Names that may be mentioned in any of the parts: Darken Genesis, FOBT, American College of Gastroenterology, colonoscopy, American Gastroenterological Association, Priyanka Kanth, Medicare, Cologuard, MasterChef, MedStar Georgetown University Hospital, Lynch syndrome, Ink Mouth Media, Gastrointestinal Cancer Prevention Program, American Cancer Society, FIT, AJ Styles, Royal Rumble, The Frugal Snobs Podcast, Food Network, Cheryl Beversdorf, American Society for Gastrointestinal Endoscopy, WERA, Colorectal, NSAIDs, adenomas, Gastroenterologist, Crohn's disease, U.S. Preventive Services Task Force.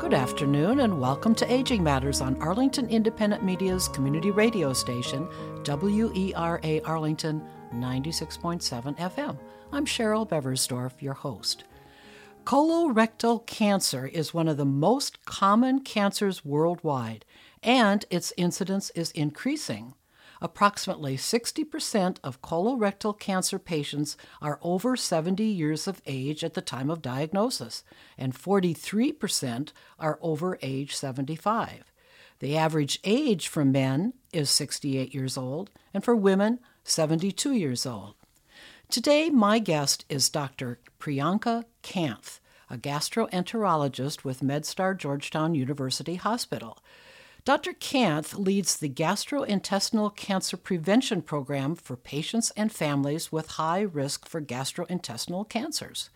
Good afternoon and welcome to Aging Matters on Arlington Independent Media's community radio station, WERA Arlington 96.7 FM. I'm Cheryl Beversdorf, your host. Colorectal cancer is one of the most common cancers worldwide, and its incidence is increasing. Approximately 60% of colorectal cancer patients are over 70 years of age at the time of diagnosis, and 43% are over age 75. The average age for men is 68 years old, and for women, 72 years old. Today, my guest is Dr. Priyanka Kanth, a gastroenterologist with MedStar Georgetown University Hospital. Dr. Kanth leads the Gastrointestinal Cancer Prevention Program for patients and families with high risk for gastrointestinal cancers.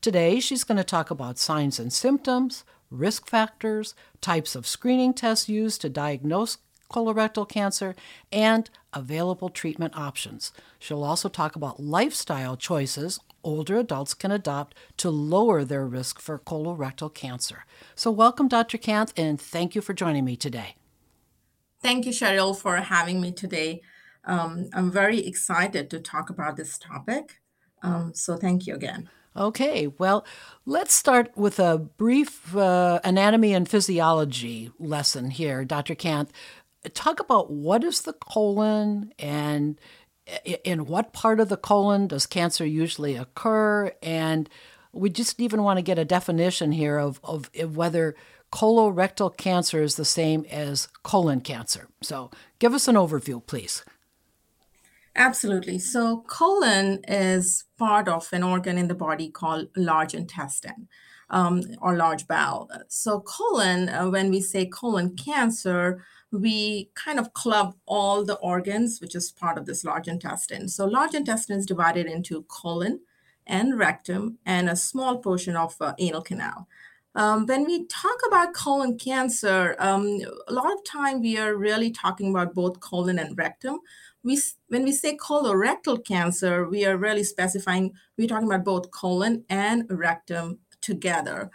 Today, she's going to talk about signs and symptoms, risk factors, types of screening tests used to diagnose colorectal cancer, and available treatment options. She'll also talk about lifestyle choices older adults can adopt to lower their risk for colorectal cancer. So welcome, Dr. Kanth, and thank you for joining me today. Thank you, Cheryl, for having me today. I'm very excited to talk about this topic, so thank you again. Okay, well, let's start with a brief anatomy and physiology lesson here, Dr. Kanth. Talk about what is the colon and in what part of the colon does cancer usually occur? And we just even want to get a definition here of whether colorectal cancer is the same as colon cancer. So give us an overview, please. Absolutely. So colon is part of an organ in the body called large intestine or large bowel. So colon, when we say colon cancer, we kind of club all the organs, which is part of this large intestine. So large intestine is divided into colon and rectum and a small portion of anal canal. When we talk about colon cancer, a lot of time we are really talking about both colon and rectum. When we say colorectal cancer, we are really specifying, we're talking about both colon and rectum together.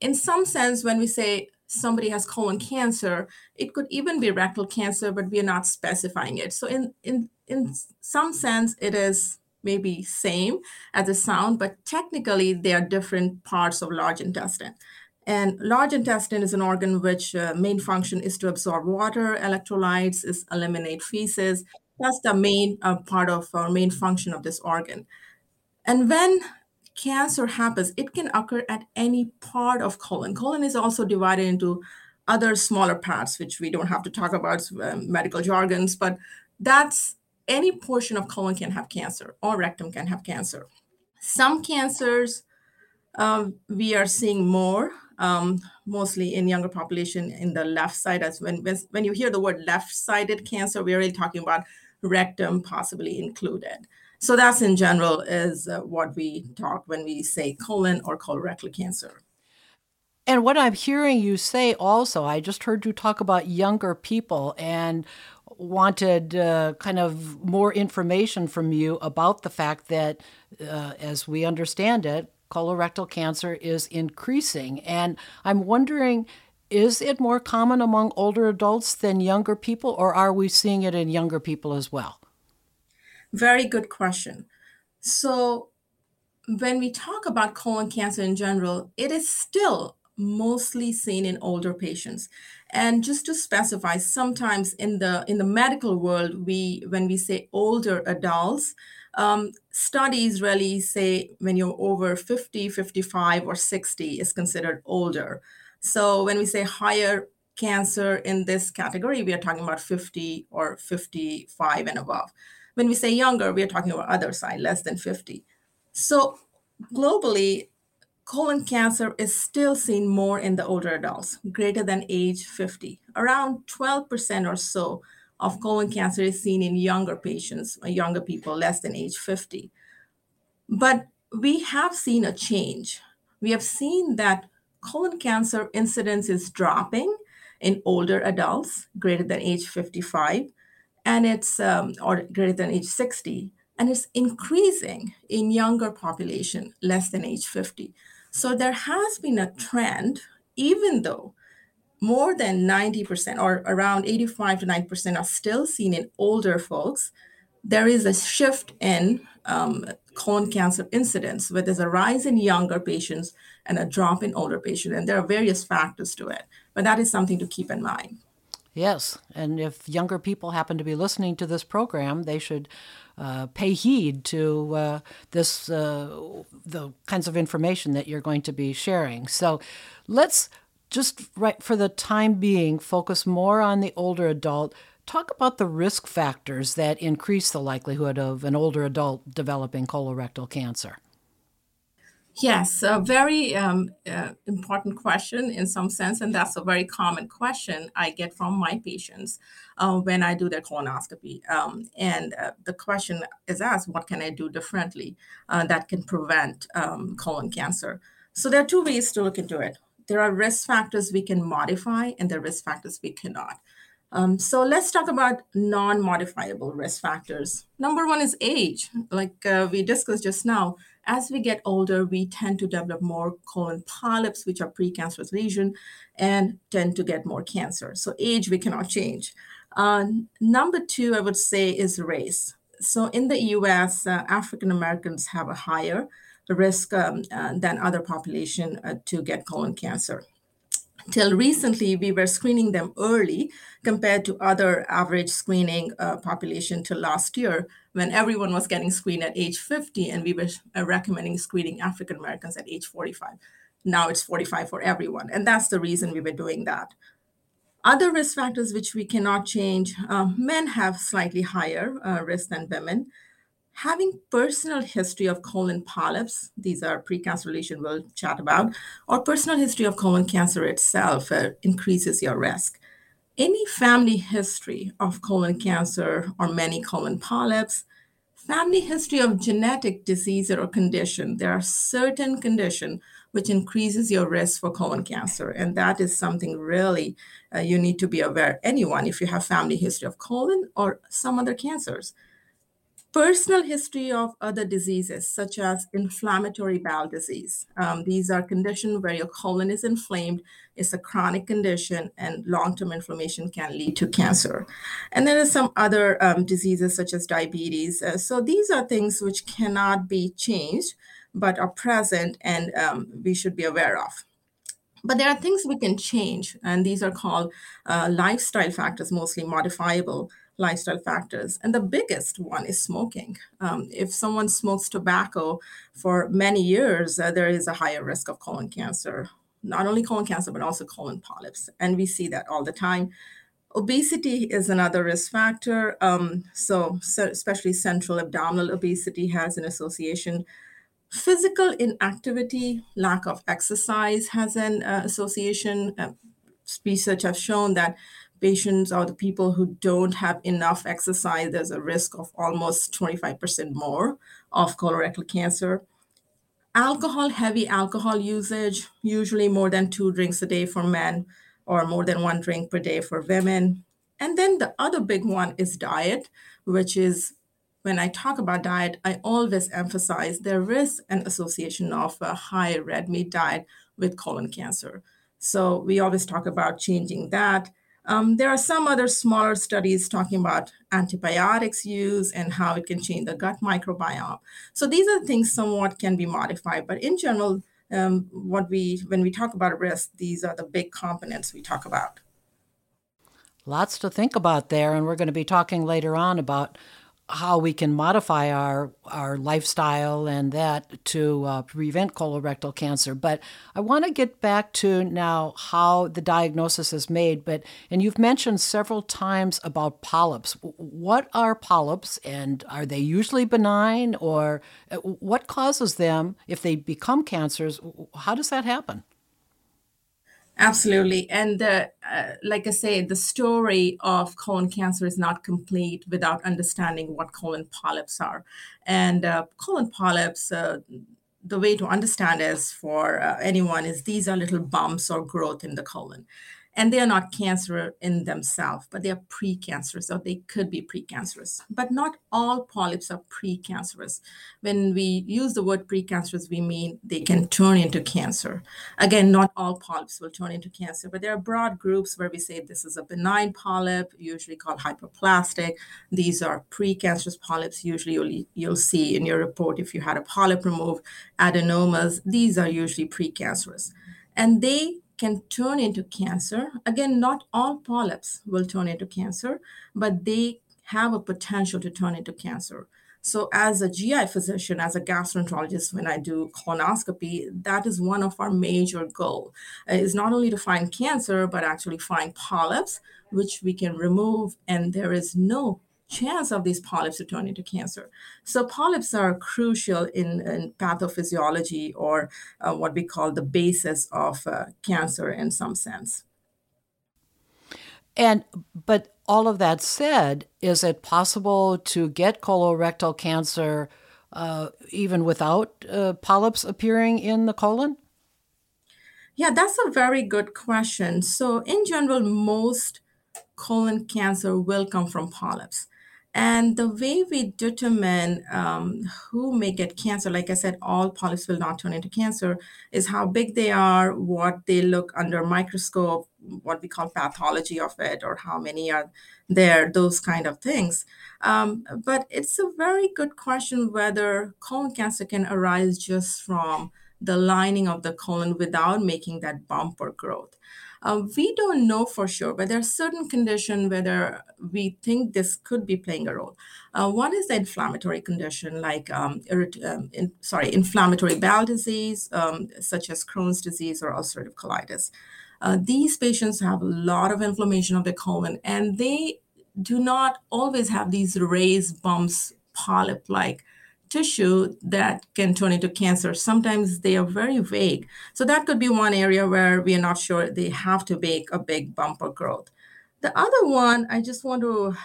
In some sense, when we say somebody has colon cancer, it could even be rectal cancer, but we are not specifying it. So in some sense, it is maybe same as the sound, but technically they are different parts of large intestine. And large intestine is an organ which main function is to absorb water, electrolytes, is eliminate feces. That's the main part of our main function of this organ. And when cancer happens, it can occur at any part of colon. Colon is also divided into other smaller parts, which we don't have to talk about medical jargons, but that's any portion of colon can have cancer or rectum can have cancer. Some cancers we are seeing more, mostly in younger population in the left side. As when you hear the word left-sided cancer, we're really talking about rectum possibly included. So that's in general is what we talk when we say colon or colorectal cancer. And what I'm hearing you say also, I just heard you talk about younger people and wanted kind of more information from you about the fact that, as we understand it, colorectal cancer is increasing. And I'm wondering, is it more common among older adults than younger people, or are we seeing it in younger people as well? Very good question. So when we talk about colon cancer in general, it is still mostly seen in older patients. And just to specify, sometimes in the medical world, when we say older adults, studies really say when you're over 50, 55, or 60 is considered older. So when we say higher cancer in this category, we are talking about 50 or 55 and above. When we say younger, we are talking about other side, less than 50. So globally, colon cancer is still seen more in the older adults, greater than age 50. Around 12% or so of colon cancer is seen in younger patients, or younger people, less than age 50. But we have seen a change. We have seen that colon cancer incidence is dropping in older adults, greater than age 55, and it's or greater than age 60, and it's increasing in younger population, less than age 50. So there has been a trend, even though more than 90% or around 85 to 90% are still seen in older folks, there is a shift in colon cancer incidence, where there's a rise in younger patients and a drop in older patients. And there are various factors to it, but that is something to keep in mind. Yes, and if younger people happen to be listening to this program, they should pay heed to the kinds of information that you're going to be sharing. So let's just, right for the time being, focus more on the older adult. Talk about the risk factors that increase the likelihood of an older adult developing colorectal cancer. Yes, a very important question in some sense, and that's a very common question I get from my patients when I do their colonoscopy. And the question is asked, what can I do differently that can prevent colon cancer? So there are two ways to look into it. There are risk factors we can modify, and there are risk factors we cannot. So let's talk about non-modifiable risk factors. Number one is age. Like we discussed just now, as we get older, we tend to develop more colon polyps, which are precancerous lesions, and tend to get more cancer. So age, we cannot change. Number two, I would say, is race. So in the U.S., African Americans have a higher risk than other population to get colon cancer. Till recently, we were screening them early compared to other average screening population till last year, when everyone was getting screened at age 50, and we were recommending screening African Americans at age 45. Now it's 45 for everyone, and that's the reason we were doing that. Other risk factors which we cannot change, men have slightly higher risk than women. Having personal history of colon polyps, these are precancer lesions we'll chat about, or personal history of colon cancer itself increases your risk. Any family history of colon cancer or many colon polyps, family history of genetic disease or condition, there are certain conditions which increases your risk for colon cancer. And that is something really you need to be aware, anyone, if you have family history of colon or some other cancers. Personal history of other diseases, such as inflammatory bowel disease. These are conditions where your colon is inflamed. It's a chronic condition, and long-term inflammation can lead to cancer. And there are some other diseases, such as diabetes. So these are things which cannot be changed, but are present, and we should be aware of. But there are things we can change, and these are called lifestyle factors, mostly modifiable lifestyle factors. And the biggest one is smoking. If someone smokes tobacco for many years, there is a higher risk of colon cancer, not only colon cancer, but also colon polyps. And we see that all the time. Obesity is another risk factor. So especially central abdominal obesity has an association. Physical inactivity, lack of exercise has an association. Research has shown that patients or the people who don't have enough exercise, there's a risk of almost 25% more of colorectal cancer. Alcohol, heavy alcohol usage, usually more than 2 drinks a day for men or more than 1 drink per day for women. And then the other big one is diet, which is, when I talk about diet, I always emphasize there is an association of a high red meat diet with colon cancer. So we always talk about changing that. There are some other smaller studies talking about antibiotics use and how it can change the gut microbiome. So these are things somewhat can be modified, but in general, when we talk about risk, these are the big components we talk about. Lots to think about there, and we're going to be talking later on about how we can modify our lifestyle and that to prevent colorectal cancer. But I want to get back to now how the diagnosis is made. And you've mentioned several times about polyps. What are polyps, and are they usually benign, or what causes them if they become cancers? How does that happen? Absolutely. And like I say, the story of colon cancer is not complete without understanding what colon polyps are. And colon polyps, the way to understand is for anyone is these are little bumps or growth in the colon. And they are not cancer in themselves, but they are precancerous, or they could be precancerous. But not all polyps are precancerous. When we use the word precancerous, we mean they can turn into cancer. Again, not all polyps will turn into cancer, but there are broad groups where we say this is a benign polyp, usually called hyperplastic. These are precancerous polyps. Usually you'll see in your report if you had a polyp removed, adenomas. These are usually precancerous. And they can turn into cancer. Again, not all polyps will turn into cancer, but they have a potential to turn into cancer. So as a GI physician, as a gastroenterologist, when I do colonoscopy, that is one of our major goals, is not only to find cancer, but actually find polyps, which we can remove, and there is no chance of these polyps to turn into cancer. So polyps are crucial in pathophysiology, or what we call the basis of cancer in some sense. But all of that said, is it possible to get colorectal cancer even without polyps appearing in the colon? Yeah, that's a very good question. So in general, most colon cancer will come from polyps. And the way we determine who may get cancer, like I said, all polyps will not turn into cancer, is how big they are, what they look under a microscope, what we call pathology of it, or how many are there, those kind of things. But it's a very good question whether colon cancer can arise just from the lining of the colon without making that bump or growth. We don't know for sure, but there are certain conditions whether we think this could be playing a role. One is the inflammatory condition, like inflammatory bowel disease, such as Crohn's disease or ulcerative colitis. These patients have a lot of inflammation of the colon, and they do not always have these raised bumps, polyp-like tissue that can turn into cancer. Sometimes they are very vague. So that could be one area where we are not sure they have to make a big bump or growth. The other one, I just want to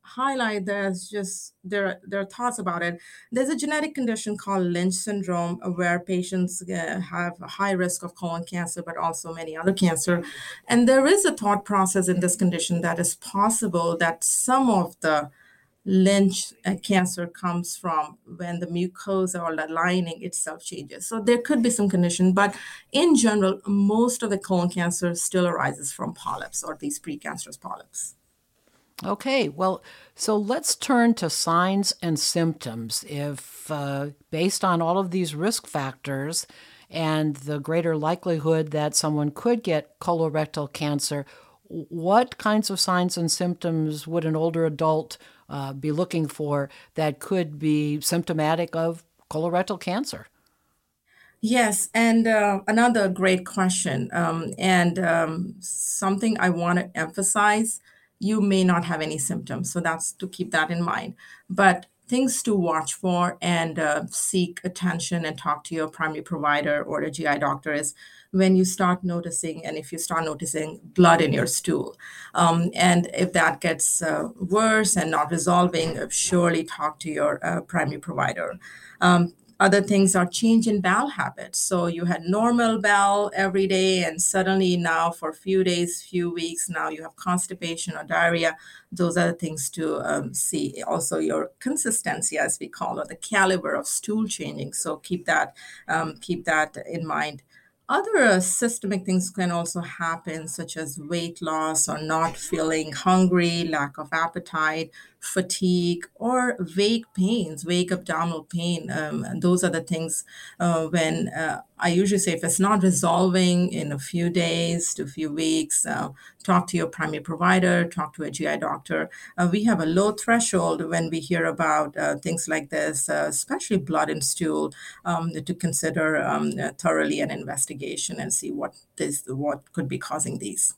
highlight this, just their thoughts about it. There's a genetic condition called Lynch syndrome where patients have a high risk of colon cancer, but also many other cancer. And there is a thought process in this condition that is possible that some of the Lynch cancer comes from when the mucosa or the lining itself changes. So there could be some condition, but in general, most of the colon cancer still arises from polyps or these precancerous polyps. Okay, well, so let's turn to signs and symptoms. If based on all of these risk factors and the greater likelihood that someone could get colorectal cancer, what kinds of signs and symptoms would an older adult be looking for that could be symptomatic of colorectal cancer? Yes, and another great question, something I want to emphasize, you may not have any symptoms, so that's to keep that in mind. But things to watch for and seek attention and talk to your primary provider or a GI doctor is when you start noticing, and if you start noticing blood in your stool. And if that gets worse and not resolving, surely talk to your primary provider. Other things are change in bowel habits. So you had normal bowel every day, and suddenly now for a few days, few weeks, now you have constipation or diarrhea. Those are the things to see. Also your consistency, as we call it, the caliber of stool changing. So keep that in mind. Other systemic things can also happen, such as weight loss or not feeling hungry, lack of appetite, fatigue, or vague pains, vague abdominal pain. Those are the things when I usually say if it's not resolving in a few days to a few weeks, talk to your primary provider, talk to a GI doctor. We have a low threshold when we hear about things like this, especially blood and stool, to consider thoroughly an investigation and see what could be causing these.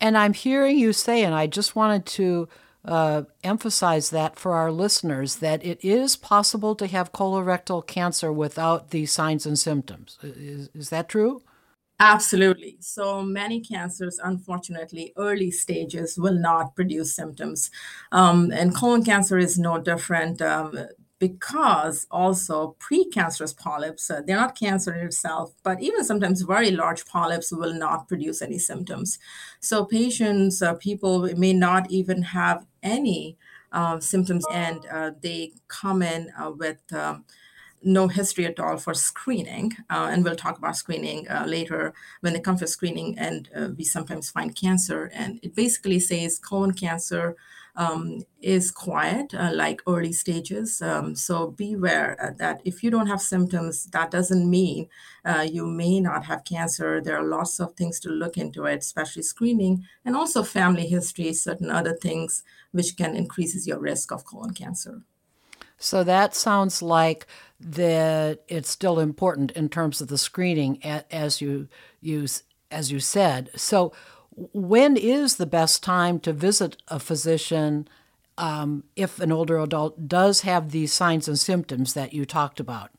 And I'm hearing you say, and I just wanted to emphasize that for our listeners, that it is possible to have colorectal cancer without the signs and symptoms. Is that true? Absolutely. So many cancers, unfortunately, early stages will not produce symptoms. And colon cancer is no different. Because also precancerous polyps, they're not cancer in itself, but even sometimes very large polyps will not produce any symptoms. So patients, people may not even have any symptoms, and they come in with no history at all for screening. And we'll talk about screening later. When they come for screening, and we sometimes find cancer, and it basically says colon cancer is quiet, like early stages. So beware that if you don't have symptoms, that doesn't mean you may not have cancer. There are lots of things to look into it, especially screening, and also family history, certain other things which can increase your risk of colon cancer. So that sounds like that it's still important in terms of the screening, as you said. So when is the best time to visit a physician if an older adult does have these signs and symptoms that you talked about?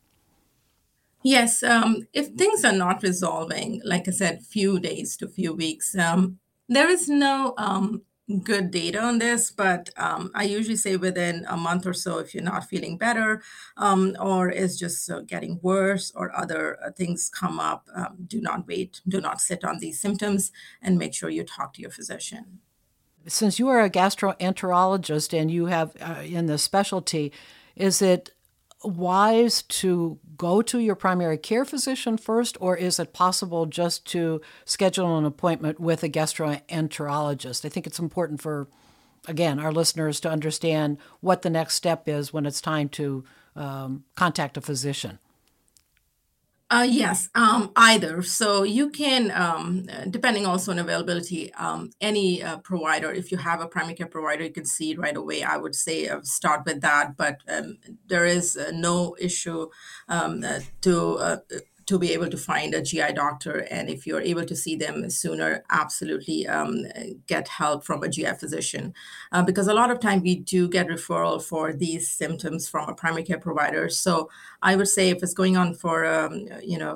Yes, if things are not resolving, like I said, few days to few weeks, there is no good data on this, but I usually say within a month or so, if you're not feeling better or it's just getting worse or other things come up, do not wait, do not sit on these symptoms, and make sure you talk to your physician. Since you are a gastroenterologist and you have in the specialty, is it wise to go to your primary care physician first, or is it possible just to schedule an appointment with a gastroenterologist? I think it's important for, again, our listeners to understand what the next step is when it's time to contact a physician. Yes, either. So you can, depending also on availability, any provider, if you have a primary care provider, you can see right away. I would say start with that, but there is no issue to be able to find a GI doctor. And if you're able to see them sooner, absolutely get help from a GI physician. Because a lot of time we do get referral for these symptoms from a primary care provider. So I would say if it's going on for,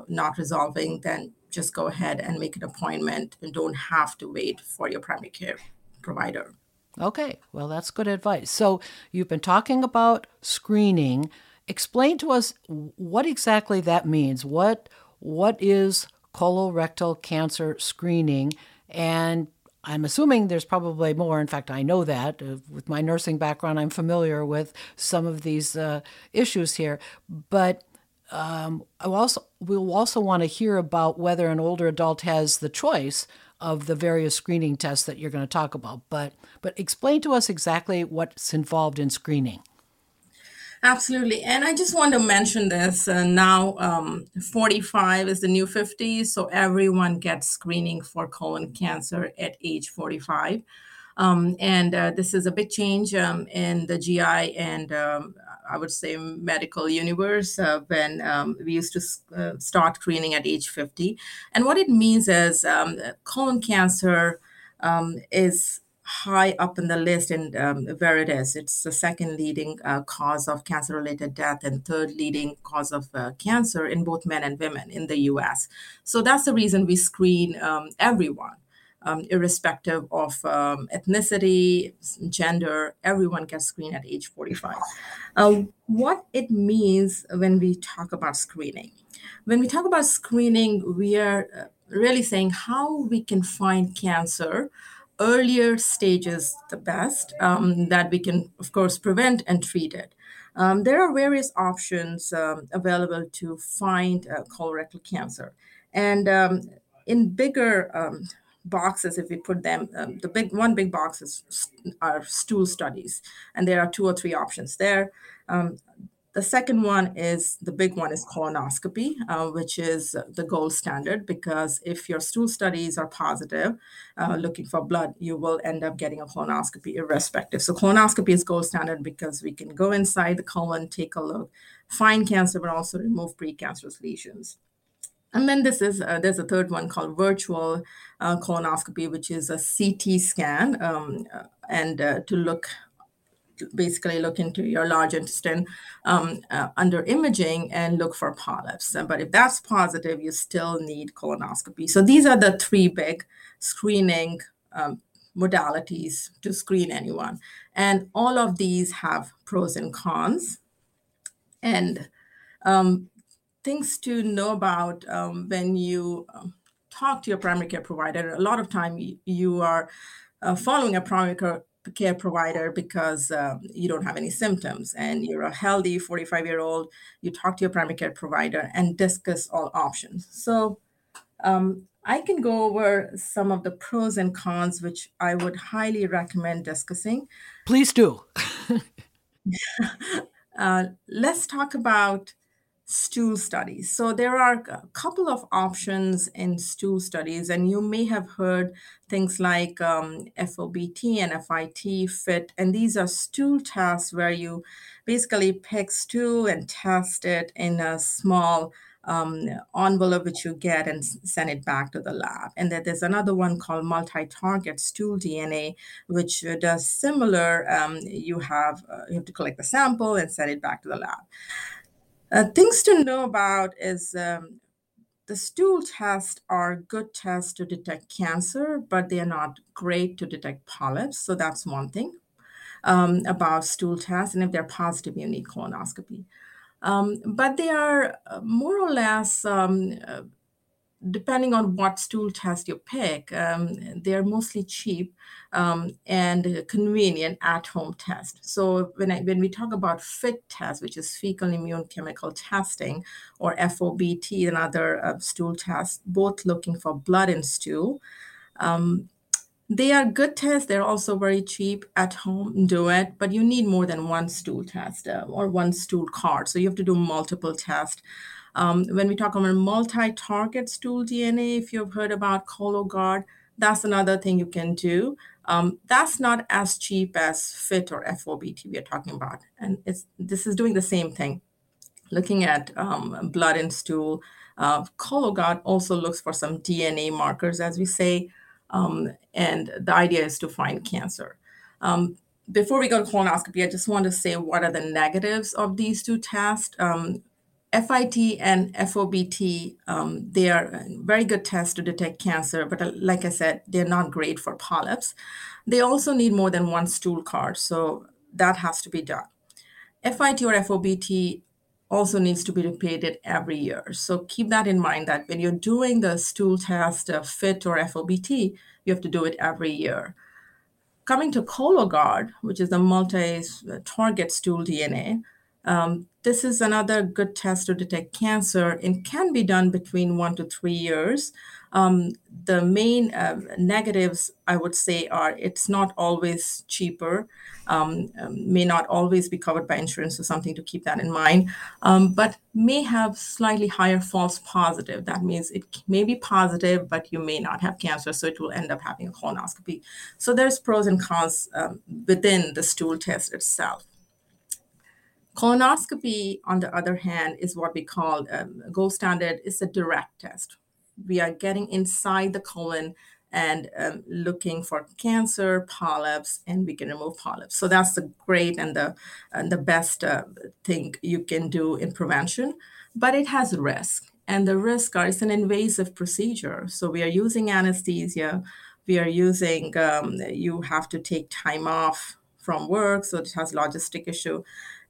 not resolving, then just go ahead and make an appointment and don't have to wait for your primary care provider. Okay, well, that's good advice. So you've been talking about screening. Explain to us what exactly that means. What is colorectal cancer screening? And I'm assuming there's probably more. In fact, I know that. With my nursing background, I'm familiar with some of these issues here. But we'll also want to hear about whether an older adult has the choice of the various screening tests that you're going to talk about. But explain to us exactly what's involved in screening. Absolutely. And I just want to mention this now, 45 is the new 50. So everyone gets screening for colon cancer at age 45. And this is a big change in the GI and I would say medical universe when we used to start screening at age 50. And what it means is colon cancer is high up in the list and where it is. It's the second leading cause of cancer-related death and third leading cause of cancer in both men and women in the U.S. So that's the reason we screen everyone, irrespective of ethnicity, gender. Everyone gets screened at age 45. What it means when we talk about screening. When we talk about screening, we are really saying how we can find cancer earlier stages the best, that we can, of course, prevent and treat it. There are various options available to find colorectal cancer. And in bigger boxes, if we put them, the big one big box is our stool studies, and there are two or three options there. The second one is, the big one is colonoscopy, which is the gold standard, because if your stool studies are positive, looking for blood, you will end up getting a colonoscopy irrespective. So colonoscopy is gold standard because we can go inside the colon, take a look, find cancer, but also remove precancerous lesions. And then this is there's a third one called virtual colonoscopy, which is a CT scan, and to look, basically look into your large intestine under imaging and look for polyps. But if that's positive, you still need colonoscopy. So these are the three big screening modalities to screen anyone. And all of these have pros and cons. And things to know about when you talk to your primary care provider, a lot of time you are following a primary care provider because you don't have any symptoms and you're a healthy 45-year-old, you talk to your primary care provider and discuss all options. So I can go over some of the pros and cons, which I would highly recommend discussing. Please do. Let's talk about stool studies. So there are a couple of options in stool studies, and you may have heard things like FOBT and FIT, FIT, and these are stool tests where you basically pick stool and test it in a small envelope which you get and send it back to the lab. And then there's another one called multi-target stool DNA, which does similar. You have to collect the sample and send it back to the lab. Things to know about is the stool tests are good tests to detect cancer, but they are not great to detect polyps. So that's one thing about stool tests. And if they're positive, you need colonoscopy. But they are more or less, depending on what stool test you pick, they're mostly cheap and convenient at-home test. So when we talk about FIT test, which is fecal immune chemical testing, or FOBT, another stool test, both looking for blood in stool, they are good tests. They're also very cheap at home, do it, but you need more than one stool test or one stool card. So you have to do multiple tests. When we talk about multi-target stool DNA, if you've heard about Cologuard, that's another thing you can do. That's not as cheap as FIT or FOBT we are talking about. And this is doing the same thing, looking at blood in stool. Cologuard also looks for some DNA markers, as we say, and the idea is to find cancer. Before we go to colonoscopy, I just want to say what are the negatives of these two tests. FIT and FOBT, they are very good tests to detect cancer, but like I said, they're not great for polyps. They also need more than one stool card, so that has to be done. FIT or FOBT also needs to be repeated every year. So keep that in mind, that when you're doing the stool test, FIT or FOBT, you have to do it every year. Coming to Cologuard, which is the multi-target stool DNA, this is another good test to detect cancer and can be done between 1 to 3 years. The main negatives, I would say, are it's not always cheaper, may not always be covered by insurance, so something to keep that in mind, but may have slightly higher false positive. That means it may be positive, but you may not have cancer, so it will end up having a colonoscopy. So there's pros and cons within the stool test itself. Colonoscopy, on the other hand, is what we call gold standard. It's a direct test. We are getting inside the colon and looking for cancer, polyps, and we can remove polyps. So that's the great and the best thing you can do in prevention. But it has risk, and the risks are it's an invasive procedure. So we are using anesthesia. We are using you have to take time off from work, so it has logistic issue.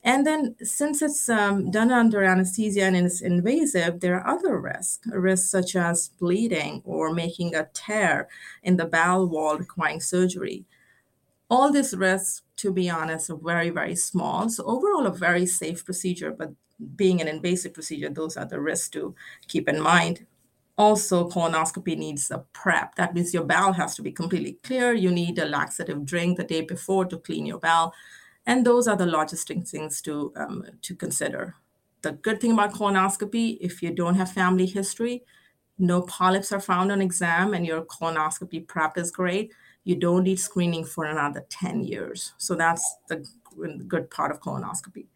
And then since it's done under anesthesia and it's invasive, there are other risks such as bleeding or making a tear in the bowel wall requiring surgery. All these risks, to be honest, are very, very small. So overall, a very safe procedure, but being an invasive procedure, those are the risks to keep in mind. Also, colonoscopy needs a prep. That means your bowel has to be completely clear. You need a laxative drink the day before to clean your bowel. And those are the logistic things to consider. The good thing about colonoscopy, if you don't have family history, no polyps are found on exam and your colonoscopy prep is great. You don't need screening for another 10 years. So that's the good part of colonoscopy.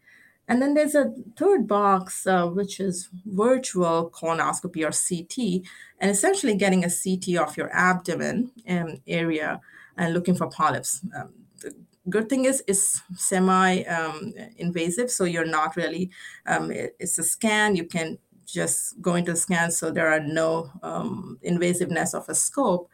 And then there's a third box, which is virtual colonoscopy or CT, and essentially getting a CT of your abdomen area and looking for polyps. The good thing is it's semi-invasive, so you're not really, it's a scan. You can just go into the scan, so there are no invasiveness of a scope.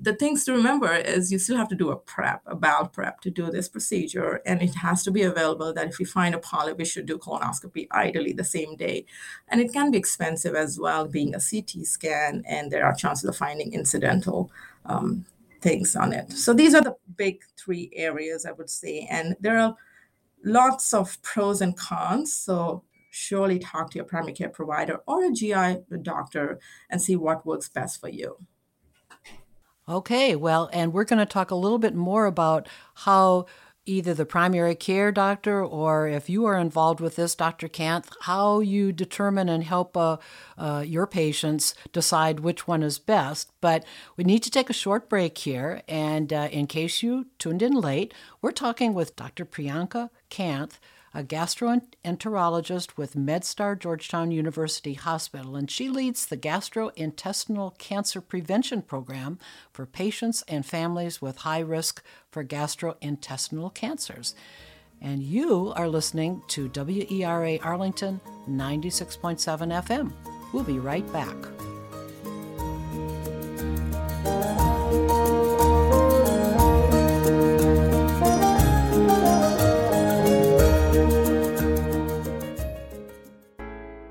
The things to remember is you still have to do a prep, a bowel prep to do this procedure. And it has to be available that if you find a polyp, you should do colonoscopy ideally the same day. And it can be expensive as well, being a CT scan, and there are chances of finding incidental things on it. So these are the big three areas, I would say. And there are lots of pros and cons. So surely talk to your primary care provider or a GI doctor and see what works best for you. Okay, well, and we're going to talk a little bit more about how either the primary care doctor or if you are involved with this, Dr. Kanth, how you determine and help your patients decide which one is best. But we need to take a short break here. And in case you tuned in late, we're talking with Dr. Priyanka Kanth, a gastroenterologist with MedStar Georgetown University Hospital, and she leads the Gastrointestinal Cancer Prevention Program for patients and families with high risk for gastrointestinal cancers. And you are listening to WERA Arlington 96.7 FM. We'll be right back.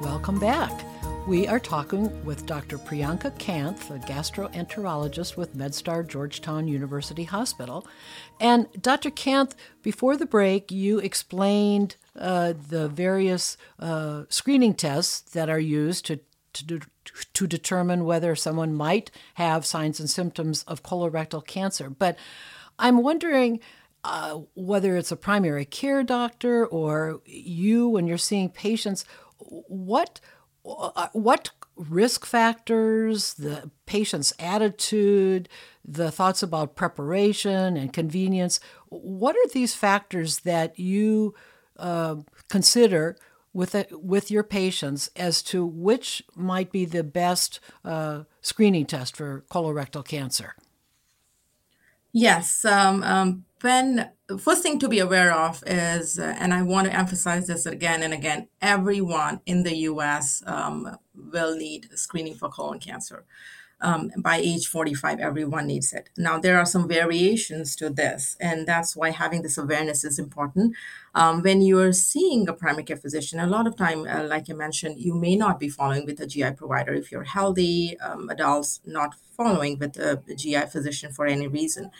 Welcome back. We are talking with Dr. Priyanka Kanth, a gastroenterologist with MedStar Georgetown University Hospital. And Dr. Kanth, before the break, you explained the various screening tests that are used to determine whether someone might have signs and symptoms of colorectal cancer. But I'm wondering, whether it's a primary care doctor or you when you're seeing patients, what risk factors, the patient's attitude, the thoughts about preparation and convenience, what are these factors that you consider with your patients as to which might be the best screening test for colorectal cancer? Yes. When first thing to be aware of is, and I want to emphasize this again and again, everyone in the U.S. will need screening for colon cancer. By age 45, everyone needs it. Now, there are some variations to this, and that's why having this awareness is important. When you are seeing a primary care physician, a lot of time, like I mentioned, you may not be following with a GI provider. If you're healthy, adults not following with a GI physician for any reason.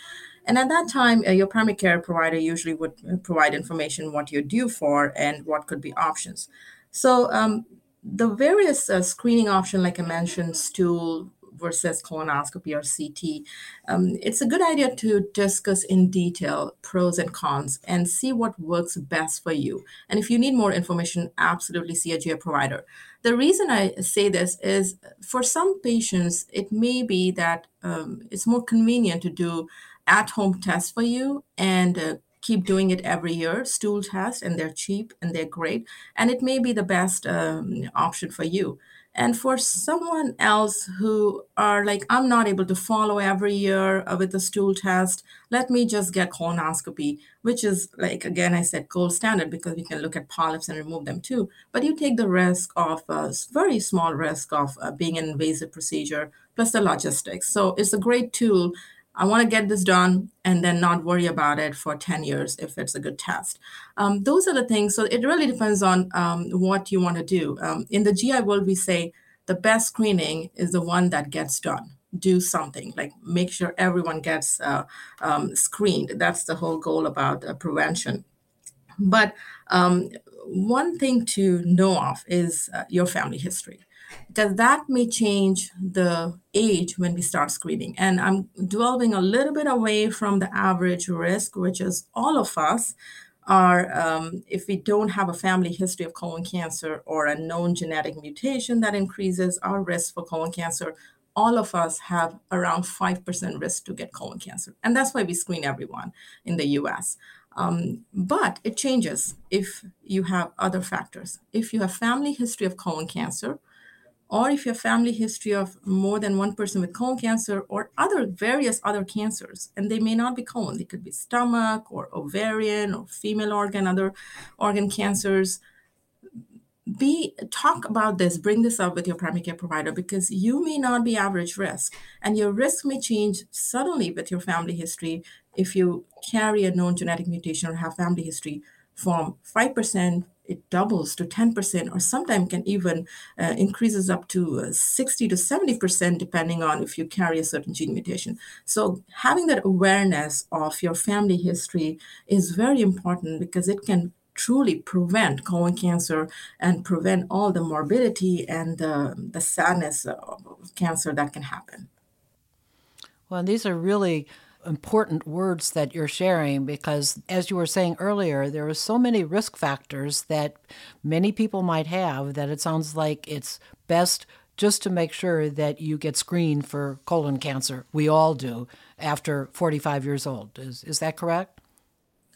And at that time, your primary care provider usually would provide information what you're due for and what could be options. So the various screening option, like I mentioned, stool versus colonoscopy or CT, it's a good idea to discuss in detail pros and cons and see what works best for you. And if you need more information, absolutely see a GI provider. The reason I say this is for some patients, it may be that it's more convenient to do at-home tests for you and keep doing it every year, stool tests, and they're cheap and they're great. And it may be the best option for you. And for someone else who are like, I'm not able to follow every year with a stool test, let me just get colonoscopy, which is like, again, I said gold standard because we can look at polyps and remove them too. But you take the risk of a very small risk of being an invasive procedure, plus the logistics. So it's a great tool. I want to get this done and then not worry about it for 10 years if it's a good test. Those are the things. So it really depends on what you want to do. In the GI world, we say the best screening is the one that gets done. Do something, like make sure everyone gets screened. That's the whole goal about prevention. But one thing to know of is your family history, because that may change the age when we start screening. And I'm delving a little bit away from the average risk, which is all of us are, if we don't have a family history of colon cancer or a known genetic mutation that increases our risk for colon cancer, all of us have around 5% risk to get colon cancer. And that's why we screen everyone in the US. But it changes if you have other factors. If you have family history of colon cancer, or if you have family history of more than one person with colon cancer or other various other cancers, and they may not be colon, they could be stomach or ovarian or female organ, other organ cancers, talk about this, bring this up with your primary care provider, because you may not be average risk, and your risk may change suddenly with your family history if you carry a known genetic mutation or have family history from 5%. It doubles to 10%, or sometimes can even increases up to 60 to 70%, depending on if you carry a certain gene mutation. So having that awareness of your family history is very important, because it can truly prevent colon cancer and prevent all the morbidity and the sadness of cancer that can happen. Well, these are really important words that you're sharing, because as you were saying earlier, there are so many risk factors that many people might have that it sounds like it's best just to make sure that you get screened for colon cancer. We all do after 45 years old. Is that correct?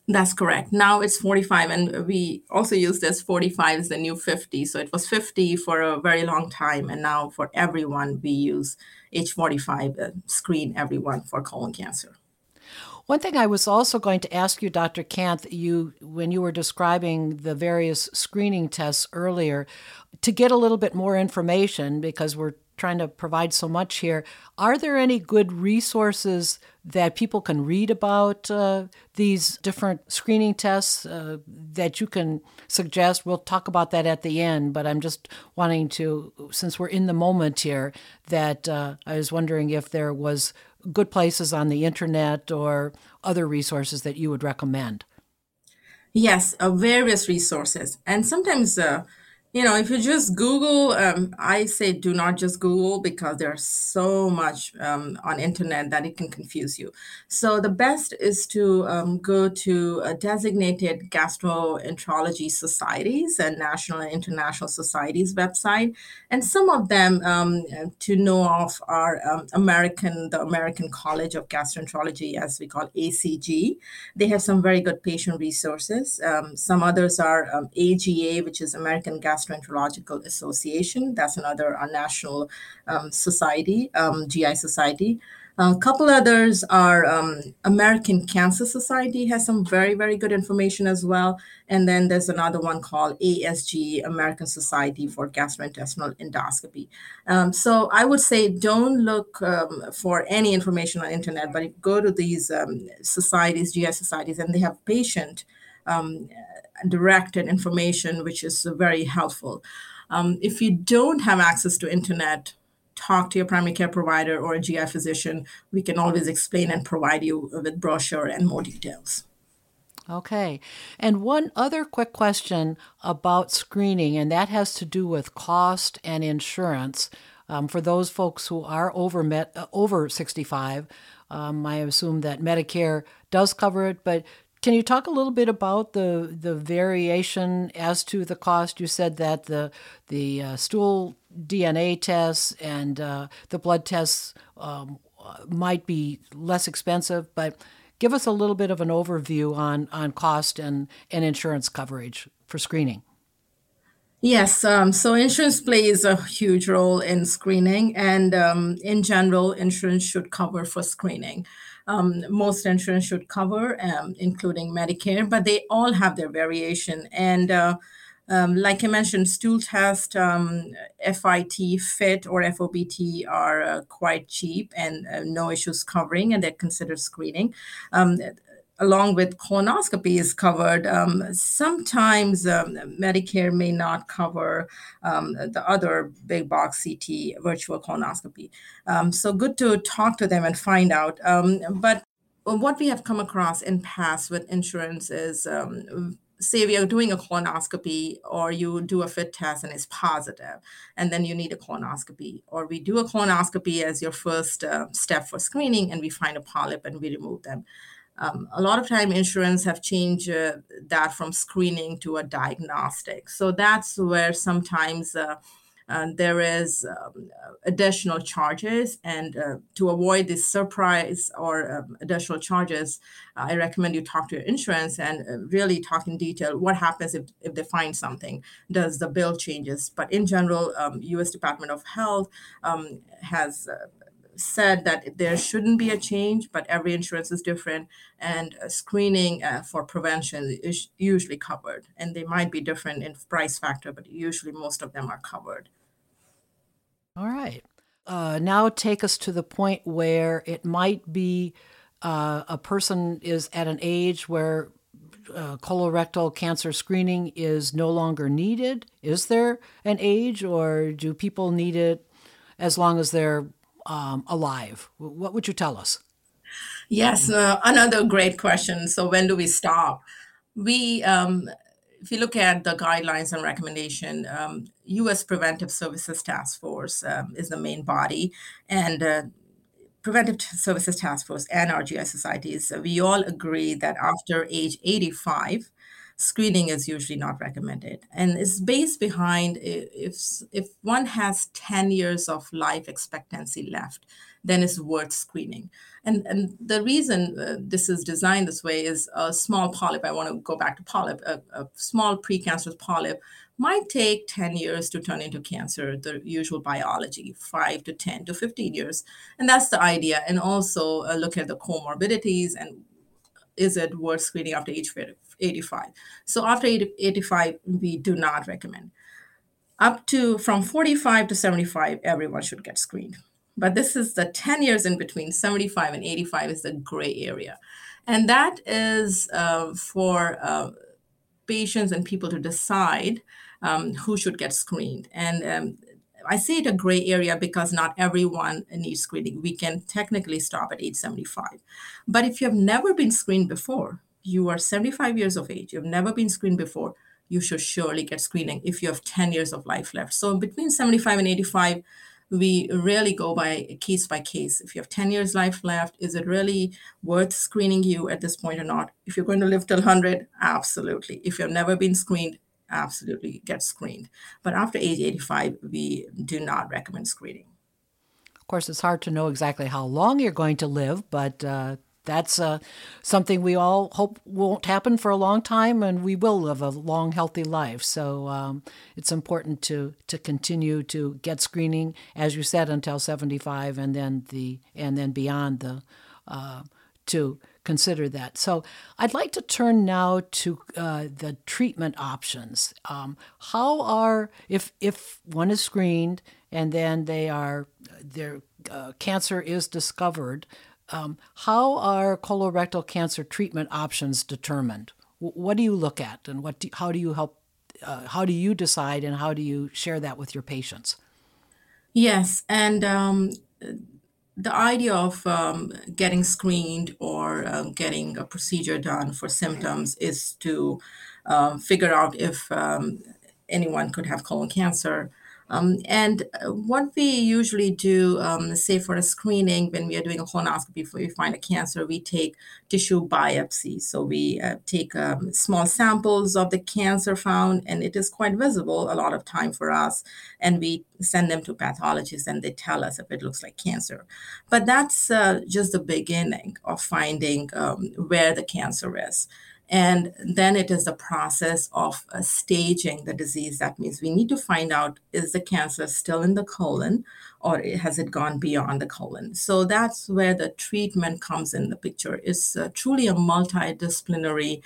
That's correct. Now it's 45, and we also use this 45 is the new 50. So it was 50 for a very long time, and now for everyone, we use age 45 and screen everyone for colon cancer. One thing I was also going to ask you, Dr. Kanth, when you were describing the various screening tests earlier, to get a little bit more information, because we're trying to provide so much here, are there any good resources that people can read about these different screening tests that you can suggest? We'll talk about that at the end, but I'm just wanting to, since we're in the moment here, that I was wondering if there was good places on the internet or other resources that you would recommend. Yes, various resources. And sometimes, if you just Google, I say do not just Google, because there's so much on internet that it can confuse you. So the best is to go to designated gastroenterology societies and national and international societies website. And some of them to know of are the American College of Gastroenterology, as we call ACG. They have some very good patient resources. Some others are AGA, which is American Gastroenterological Association. That's another national society, GI society. A couple others are American Cancer Society has some very, very good information as well. And then there's another one called ASG, American Society for Gastrointestinal Endoscopy. So I would say don't look for any information on the internet, but go to these societies, GI societies, and they have patient directed information, which is very helpful. If you don't have access to internet, talk to your primary care provider or a GI physician. We can always explain and provide you with brochure and more details. Okay. And one other quick question about screening, and that has to do with cost and insurance. For those folks who are over 65, I assume that Medicare does cover it, but can you talk a little bit about the variation as to the cost? You said that the stool DNA tests and the blood tests might be less expensive, but give us a little bit of an overview on cost and insurance coverage for screening. Yes, so insurance plays a huge role in screening, and in general, insurance should cover for screening. Most insurance should cover, including Medicare, but they all have their variation. And like I mentioned, stool test, FIT, FIT, or FOBT are quite cheap and no issues covering, and they're considered screening. Along with colonoscopy is covered. Sometimes Medicare may not cover the other big box CT, virtual colonoscopy. So good to talk to them and find out. But what we have come across in past with insurance is, say we are doing a colonoscopy or you do a FIT test and it's positive, and then you need a colonoscopy, or we do a colonoscopy as your first step for screening and we find a polyp and we remove them. A lot of time insurance have changed that from screening to a diagnostic. So that's where sometimes there is additional charges, and to avoid this surprise or additional charges, I recommend you talk to your insurance and really talk in detail what happens if they find something. Does the bill changes? But in general, U.S. Department of Health has said that there shouldn't be a change, but every insurance is different, and screening for prevention is usually covered, and they might be different in price factor, but usually most of them are covered. All right. Now take us to the point where it might be a person is at an age where colorectal cancer screening is no longer needed. Is there an age, or do people need it as long as they're alive? What would you tell us? Yes, another great question. So when do we stop? We, if you look at the guidelines and recommendation, U.S. Preventive Services Task Force is the main body, and Preventive Services Task Force and our GI societies, we all agree that after age 85, screening is usually not recommended. And it's based behind if one has 10 years of life expectancy left, then it's worth screening. And the reason this is designed this way is a small polyp, I want to go back to polyp, a small precancerous polyp might take 10 years to turn into cancer, the usual biology, 5 to 10 to 15 years. And that's the idea. And also look at the comorbidities and is it worth screening after age 85? So after 85, we do not recommend. Up to from 45 to 75, everyone should get screened. But this is the 10 years in between, 75 and 85 is the gray area. And that is for patients and people to decide who should get screened. And I say it a gray area because not everyone needs screening. We can technically stop at age 75. But if you have never been screened before, you are 75 years of age, you've never been screened before, you should surely get screening if you have 10 years of life left. So between 75 and 85, we really go by case. If you have 10 years life left, is it really worth screening you at this point or not? If you're going to live till 100, absolutely. If you've never been screened, absolutely get screened. But after age 85, we do not recommend screening. Of course, it's hard to know exactly how long you're going to live, but that's something we all hope won't happen for a long time, and we will live a long, healthy life. So it's important to continue to get screening, as you said, until 75, and then beyond to consider that. So I'd like to turn now to the treatment options. How are, if one is screened and then their cancer is discovered, how are colorectal cancer treatment options determined? What do you look at, and how do you help? How do you decide, and how do you share that with your patients? Yes, and the idea of getting screened or getting a procedure done for symptoms is to figure out if anyone could have colon cancer. And what we usually do, say for a screening, when we are doing a colonoscopy, if we find a cancer, we take tissue biopsy. So we take small samples of the cancer found, and it is quite visible a lot of time for us. And we send them to pathologists, and they tell us if it looks like cancer. But that's just the beginning of finding where the cancer is. And then it is the process of staging the disease. That means we need to find out, is the cancer still in the colon or has it gone beyond the colon? So that's where the treatment comes in the picture. It's truly a multidisciplinary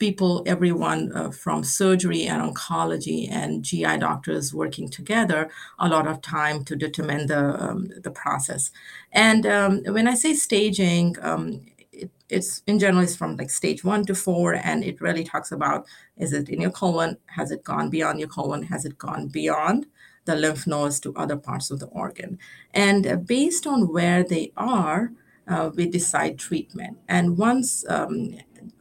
people, everyone from surgery and oncology and GI doctors working together a lot of time to determine the process. And when I say staging, it's in general, it's from like stage 1 to 4, and it really talks about, is it in your colon? Has it gone beyond your colon? Has it gone beyond the lymph nodes to other parts of the organ? And based on where they are, we decide treatment. And once,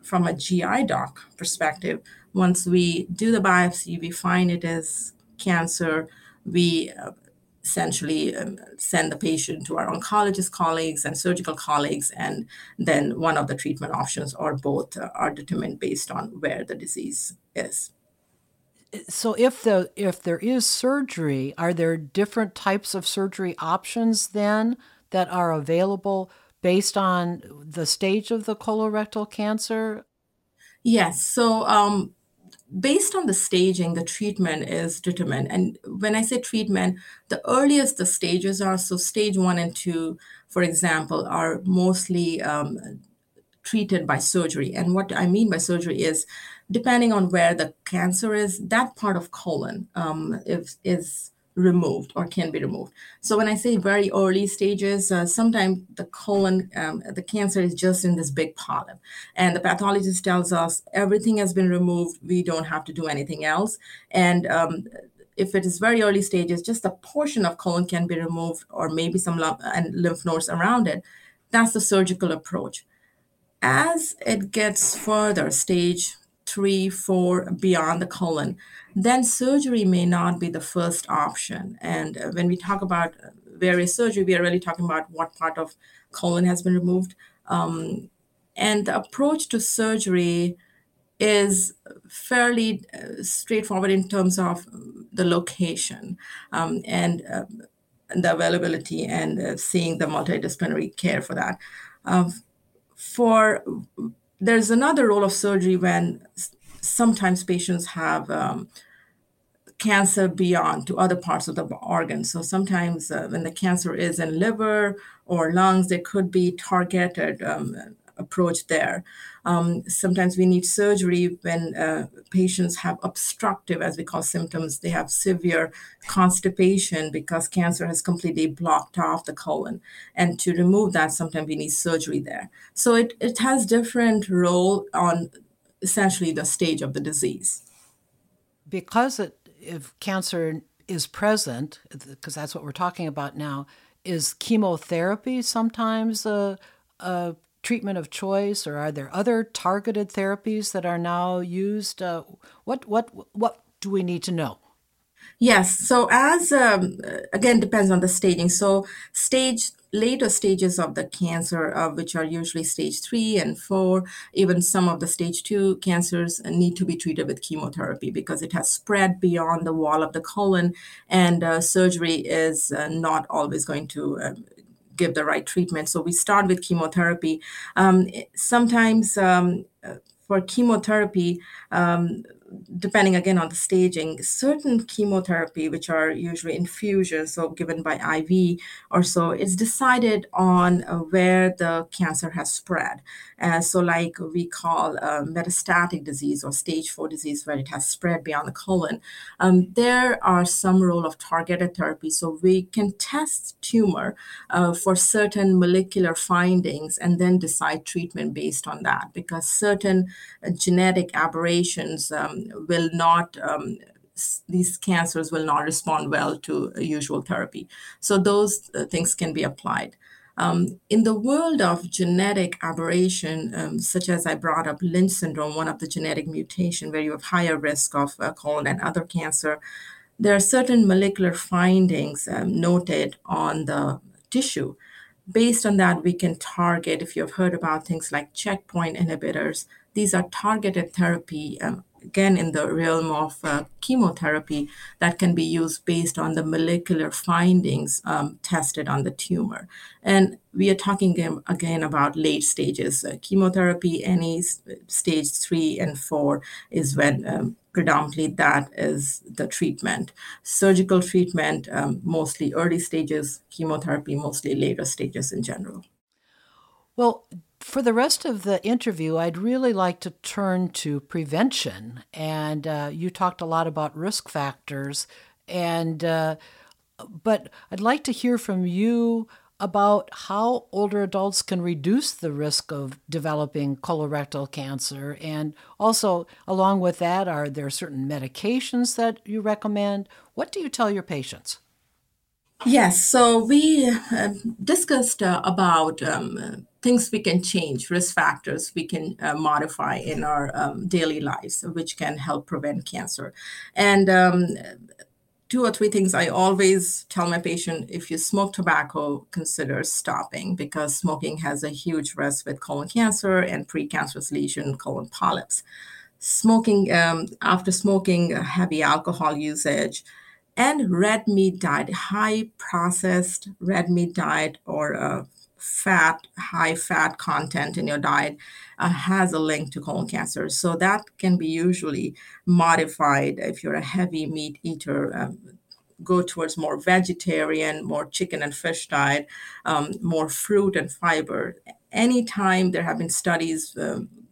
from a GI doc perspective, once we do the biopsy, we find it is cancer, we essentially send the patient to our oncologist colleagues and surgical colleagues, and then one of the treatment options or both are determined based on where the disease is. So if there is surgery, are there different types of surgery options then that are available based on the stage of the colorectal cancer? Yes. So based on the staging, the treatment is determined. And when I say treatment, the earliest the stages are, so stage 1 and 2, for example, are mostly treated by surgery. And what I mean by surgery is, depending on where the cancer is, that part of colon is removed or can be removed. So when I say very early stages, sometimes the colon, the cancer is just in this big polyp, and the pathologist tells us everything has been removed, we don't have to do anything else. And if it is very early stages, just a portion of colon can be removed, or maybe some lymph nodes around it. That's the surgical approach. As it gets further, stage 3, 4, beyond the colon, then surgery may not be the first option. And when we talk about various surgery, we are really talking about what part of colon has been removed. And the approach to surgery is fairly straightforward in terms of the location and the availability and seeing the multidisciplinary care for that. There's another role of surgery when sometimes patients have cancer beyond to other parts of the organ. So sometimes when the cancer is in liver or lungs, there could be targeted approach there. Sometimes we need surgery when patients have obstructive, as we call, symptoms. They have severe constipation because cancer has completely blocked off the colon. And to remove that, sometimes we need surgery there. So it has different role on essentially the stage of the disease. Because if cancer is present, because that's what we're talking about now, is chemotherapy sometimes a treatment of choice, or are there other targeted therapies that are now used? What do we need to know? Yes. So as, again, depends on the staging. So later stages of the cancer, which are usually stage 3 and 4, even some of the stage 2 cancers need to be treated with chemotherapy because it has spread beyond the wall of the colon, and surgery is not always going to give the right treatment. So we start with chemotherapy. Sometimes for chemotherapy, depending again on the staging, certain chemotherapy, which are usually infusions, so given by IV or so, it's decided on where the cancer has spread. So like we call metastatic disease or stage 4 disease, where it has spread beyond the colon. There are some role of targeted therapy. So we can test tumor for certain molecular findings and then decide treatment based on that, because certain genetic aberrations will not, these cancers will not respond well to usual therapy. So those things can be applied. In the world of genetic aberration, such as I brought up Lynch syndrome, one of the genetic mutation where you have higher risk of colon and other cancer, there are certain molecular findings noted on the tissue. Based on that, we can target, if you've heard about things like checkpoint inhibitors, these are targeted therapy again, in the realm of chemotherapy that can be used based on the molecular findings tested on the tumor. And we are talking again about late stages. Chemotherapy, any stage 3 and 4 is when predominantly that is the treatment. Surgical treatment, mostly early stages, chemotherapy, mostly later stages in general. Well, for the rest of the interview, I'd really like to turn to prevention. And you talked a lot about risk factors, and but I'd like to hear from you about how older adults can reduce the risk of developing colorectal cancer. And also, along with that, are there certain medications that you recommend? What do you tell your patients? Yes, so we discussed about things we can change, risk factors we can modify in our daily lives, which can help prevent cancer. And 2 or 3 things I always tell my patient: if you smoke tobacco, consider stopping, because smoking has a huge risk with colon cancer and precancerous lesion, colon polyps. Smoking, after smoking, heavy alcohol usage, and red meat diet, high processed red meat diet or high fat content in your diet has a link to colon cancer. So that can be usually modified. If you're a heavy meat eater, go towards more vegetarian, more chicken and fish diet, more fruit and fiber. Anytime there have been studies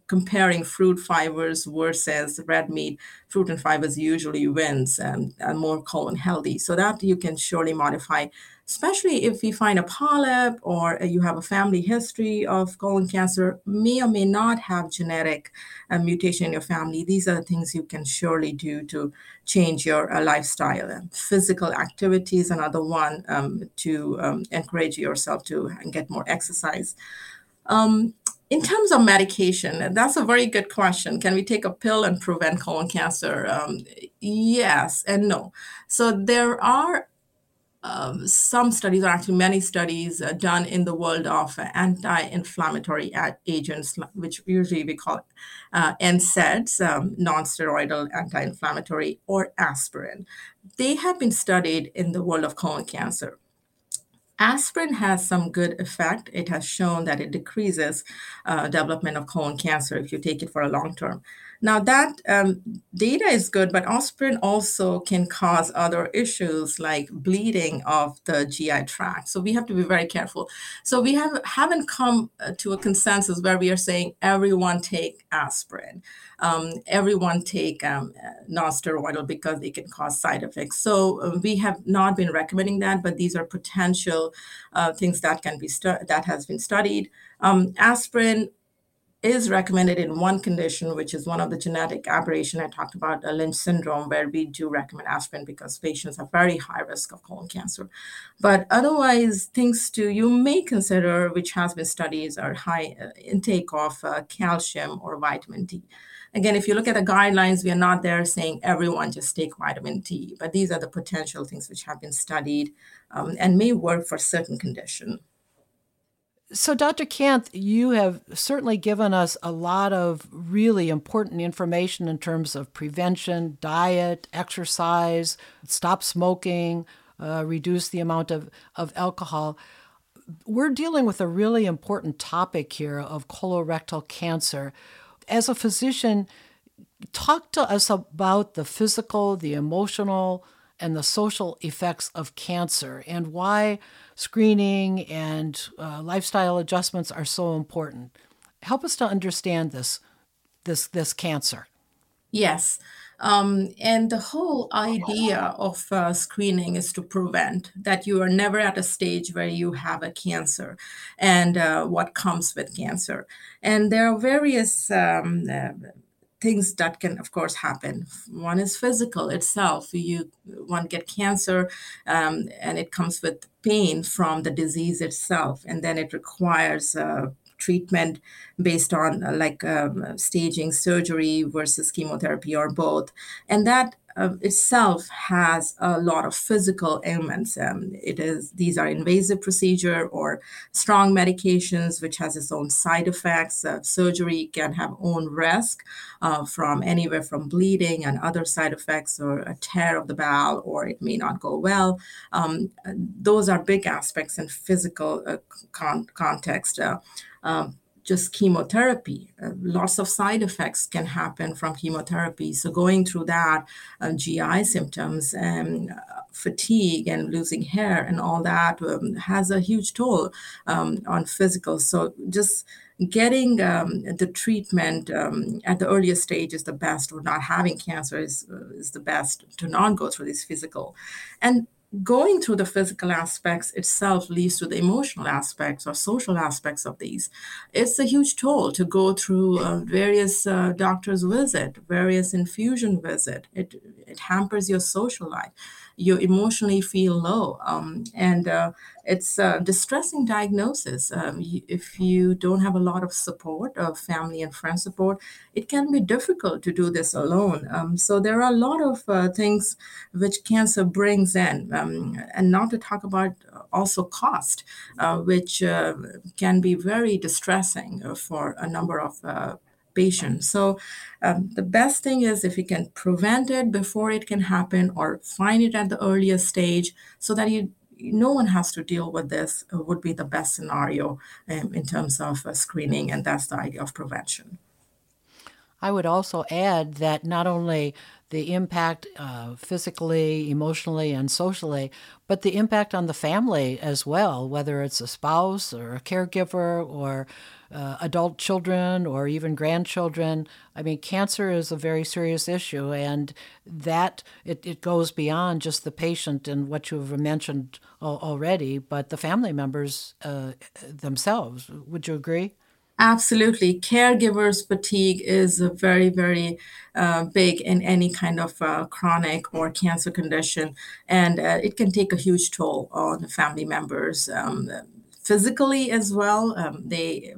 comparing fruit fibers versus red meat, fruit and fibers usually wins and are more colon healthy. So that you can surely modify, especially if you find a polyp or you have a family history of colon cancer, may or may not have genetic mutation in your family. These are the things you can surely do to change your lifestyle. Physical activity is another one, to encourage yourself to get more exercise. In terms of medication, that's a very good question. Can we take a pill and prevent colon cancer? Yes and no. So there are some studies, or actually many studies, done in the world of anti-inflammatory agents, which usually we call NSAIDs, non-steroidal anti-inflammatory, or aspirin. They have been studied in the world of colon cancer. Aspirin has some good effect. It has shown that it decreases development of colon cancer if you take it for a long term. Now that data is good, but aspirin also can cause other issues like bleeding of the GI tract. So we have to be very careful. So we haven't come to a consensus where we are saying everyone take aspirin, everyone take non-steroidal, because they can cause side effects. So we have not been recommending that, but these are potential things that can be that has been studied. Aspirin is recommended in one condition, which is one of the genetic aberration I talked about, Lynch syndrome, where we do recommend aspirin because patients have very high risk of colon cancer. But otherwise, things to you may consider, which has been studied, are high intake of calcium or vitamin D. Again, if you look at the guidelines, we are not there saying everyone just take vitamin D, but these are the potential things which have been studied and may work for certain conditions. So, Dr. Kanth, you have certainly given us a lot of really important information in terms of prevention, diet, exercise, stop smoking, reduce the amount of alcohol. We're dealing with a really important topic here of colorectal cancer. As a physician, talk to us about the physical, the emotional, and the social effects of cancer, and why screening and lifestyle adjustments are so important. Help us to understand this cancer. Yes. And the whole idea of screening is to prevent, that you are never at a stage where you have a cancer and what comes with cancer. And there are various things that can, of course, happen. One is physical itself. One get cancer, and it comes with pain from the disease itself, and then it requires treatment based on staging surgery versus chemotherapy or both, and that itself has a lot of physical ailments. These are invasive procedure or strong medications, which has its own side effects. Surgery can have own risk from anywhere from bleeding and other side effects, or a tear of the bowel, or it may not go well. Those are big aspects in physical context. Just chemotherapy, lots of side effects can happen from chemotherapy. So going through that, GI symptoms and fatigue and losing hair and all that has a huge toll on physical. So just getting the treatment at the earliest stage is the best, or not having cancer is the best, to not go through this physical. And going through the physical aspects itself leads to the emotional aspects or social aspects of these. It's a huge toll to go through various doctor's visit, various infusion visit. It hampers your social life. You emotionally feel low, and it's a distressing diagnosis. If you don't have a lot of support, of family and friend support, it can be difficult to do this alone. So there are a lot of things which cancer brings in, and not to talk about also cost, which can be very distressing for a number of patient. So the best thing is if you can prevent it before it can happen, or find it at the earliest stage so that no one has to deal with this, would be the best scenario in terms of screening. And that's the idea of prevention. I would also add that not only the impact physically, emotionally, and socially, but the impact on the family as well, whether it's a spouse or a caregiver or adult children or even grandchildren. I mean, cancer is a very serious issue, and that it goes beyond just the patient and what you've mentioned already, but the family members themselves. Would you agree? Absolutely. Caregivers fatigue is very, very big in any kind of chronic or cancer condition, and it can take a huge toll on the family members. Physically as well,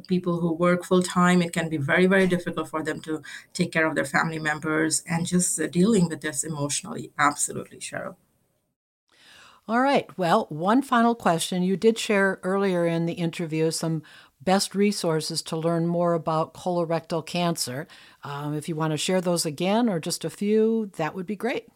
people who work full-time, it can be very, very difficult for them to take care of their family members, and just dealing with this emotionally. Absolutely, Cheryl. All right. Well, one final question. You did share earlier in the interview some best resources to learn more about colorectal cancer. If you want to share those again, or just a few, that would be great.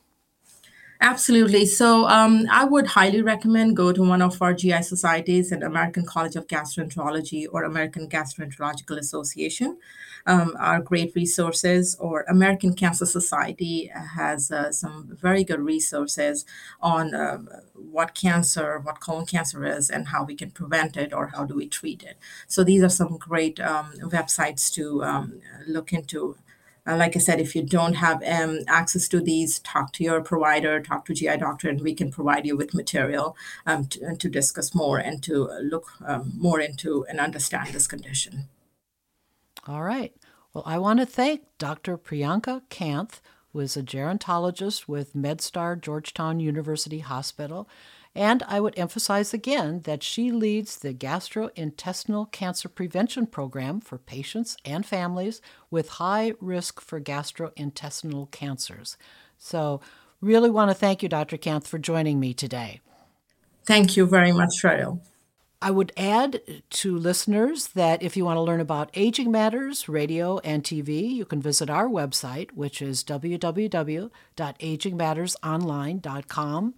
Absolutely. So I would highly recommend go to one of our GI societies, at American College of Gastroenterology or American Gastroenterological Association, are great resources, or American Cancer Society has some very good resources on what colon cancer is and how we can prevent it, or how do we treat it. So these are some great websites to look into. Like I said, if you don't have access to these, talk to your provider, talk to GI doctor, and we can provide you with material to discuss more and to look more into and understand this condition. All right. Well, I want to thank Dr. Priyanka Kanth, who is a gerontologist with MedStar Georgetown University Hospital. And I would emphasize again that she leads the Gastrointestinal Cancer Prevention Program for patients and families with high risk for gastrointestinal cancers. So really want to thank you, Dr. Kanth, for joining me today. Thank you very much, Cheryl. I would add to listeners that if you want to learn about Aging Matters, radio and TV, you can visit our website, which is www.agingmattersonline.com.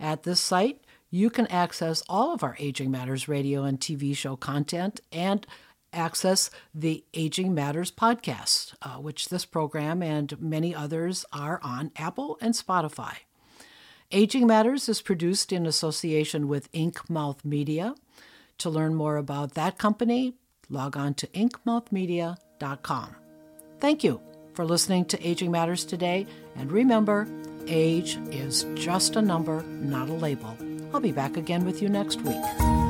At this site, you can access all of our Aging Matters radio and TV show content, and access the Aging Matters podcast, which this program and many others are on Apple and Spotify. Aging Matters is produced in association with Ink Mouth Media. To learn more about that company, log on to inkmouthmedia.com. Thank you for listening to Aging Matters today, and remember, age is just a number, not a label. I'll be back again with you next week.